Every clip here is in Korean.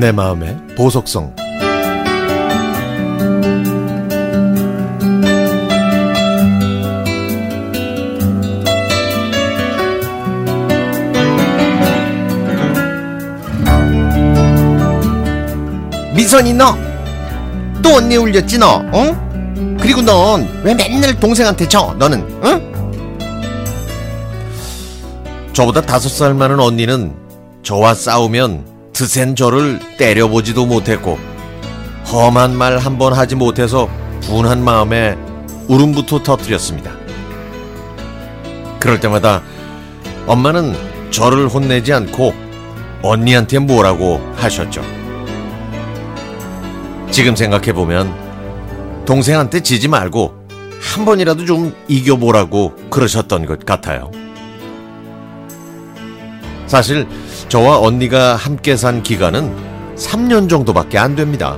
내 마음의 보석성. 미선이 너 또 언니 울렸지 너? 어? 그리고 넌 왜 맨날 동생한테 져? 너는 응? 저보다 5살 많은 언니는 저와 싸우면 드센 저를 때려보지도 못했고 험한 말 한 번 하지 못해서 분한 마음에 울음부터 터뜨렸습니다. 그럴 때마다 엄마는 저를 혼내지 않고 언니한테 뭐라고 하셨죠. 지금 생각해보면 동생한테 지지 말고 한 번이라도 좀 이겨보라고 그러셨던 것 같아요. 사실 저와 언니가 함께 산 기간은 3년 정도밖에 안 됩니다.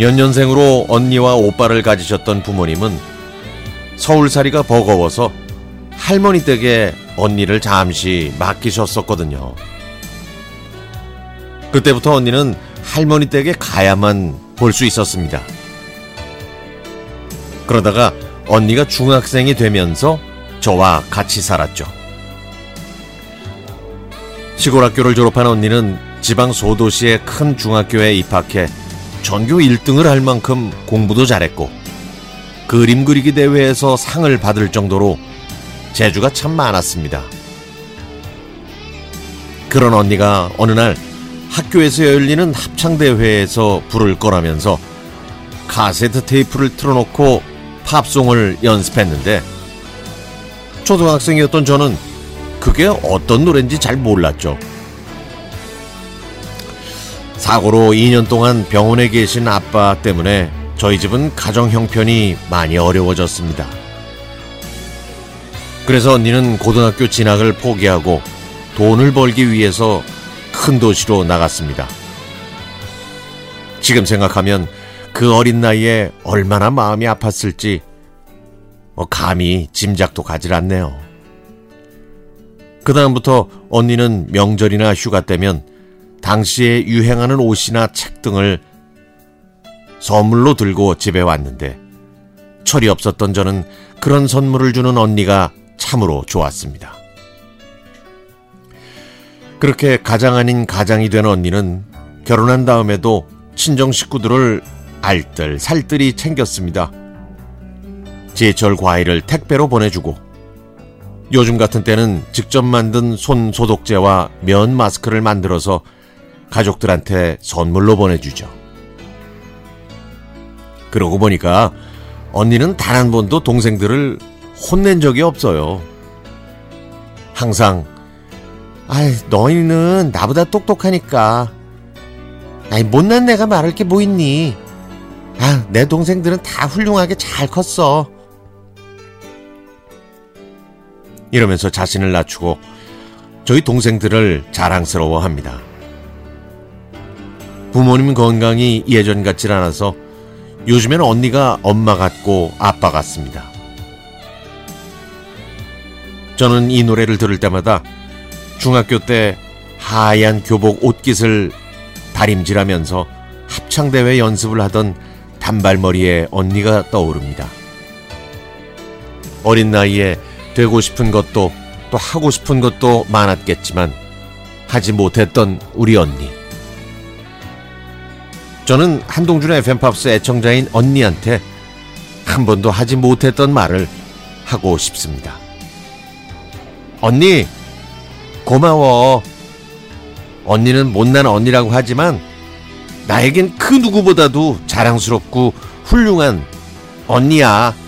연년생으로 언니와 오빠를 가지셨던 부모님은 서울살이가 버거워서 할머니 댁에 언니를 잠시 맡기셨었거든요. 그때부터 언니는 할머니 댁에 가야만 볼 수 있었습니다. 그러다가 언니가 중학생이 되면서 저와 같이 살았죠. 시골 학교를 졸업한 언니는 지방 소도시의 큰 중학교에 입학해 전교 1등을 할 만큼 공부도 잘했고 그림 그리기 대회에서 상을 받을 정도로 재주가 참 많았습니다. 그런 언니가 어느 날 학교에서 열리는 합창대회에서 부를 거라면서 카세트 테이프를 틀어놓고 팝송을 연습했는데 초등학생이었던 저는 그게 어떤 노래인지 잘 몰랐죠. 사고로 2년 동안 병원에 계신 아빠 때문에 저희 집은 가정 형편이 많이 어려워졌습니다. 그래서 언니는 고등학교 진학을 포기하고 돈을 벌기 위해서 큰 도시로 나갔습니다. 지금 생각하면 그 어린 나이에 얼마나 마음이 아팠을지 감히 짐작도 가질 않네요. 그다음부터 언니는 명절이나 휴가 때면 당시에 유행하는 옷이나 책 등을 선물로 들고 집에 왔는데 철이 없었던 저는 그런 선물을 주는 언니가 참으로 좋았습니다. 그렇게 가장 아닌 가장이 된 언니는 결혼한 다음에도 친정 식구들을 알뜰살뜰히 챙겼습니다. 제철 과일을 택배로 보내주고 요즘 같은 때는 직접 만든 손 소독제와 면 마스크를 만들어서 가족들한테 선물로 보내주죠. 그러고 보니까 언니는 단 한 번도 동생들을 혼낸 적이 없어요. 항상 아이 너희는 나보다 똑똑하니까 아이 못난 내가 말할 게 뭐 있니? 아 내 동생들은 다 훌륭하게 잘 컸어. 이러면서 자신을 낮추고 저희 동생들을 자랑스러워합니다. 부모님 건강이 예전 같질 않아서 요즘에는 언니가 엄마 같고 아빠 같습니다. 저는 이 노래를 들을 때마다 중학교 때 하얀 교복 옷깃을 다림질하면서 합창대회 연습을 하던 단발머리의 언니가 떠오릅니다. 어린 나이에 되고 싶은 것도 또 하고 싶은 것도 많았겠지만 하지 못했던 우리 언니. 저는 한동준의 FM팝스 애청자인 언니한테 한 번도 하지 못했던 말을 하고 싶습니다. 언니! 고마워. 언니는 못난 언니라고 하지만 나에겐 그 누구보다도 자랑스럽고 훌륭한 언니야.